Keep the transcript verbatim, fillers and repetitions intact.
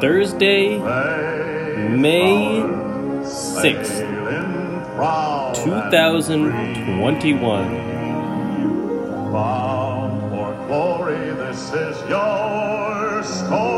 Thursday, May sixth, two thousand twenty-one. This is your story.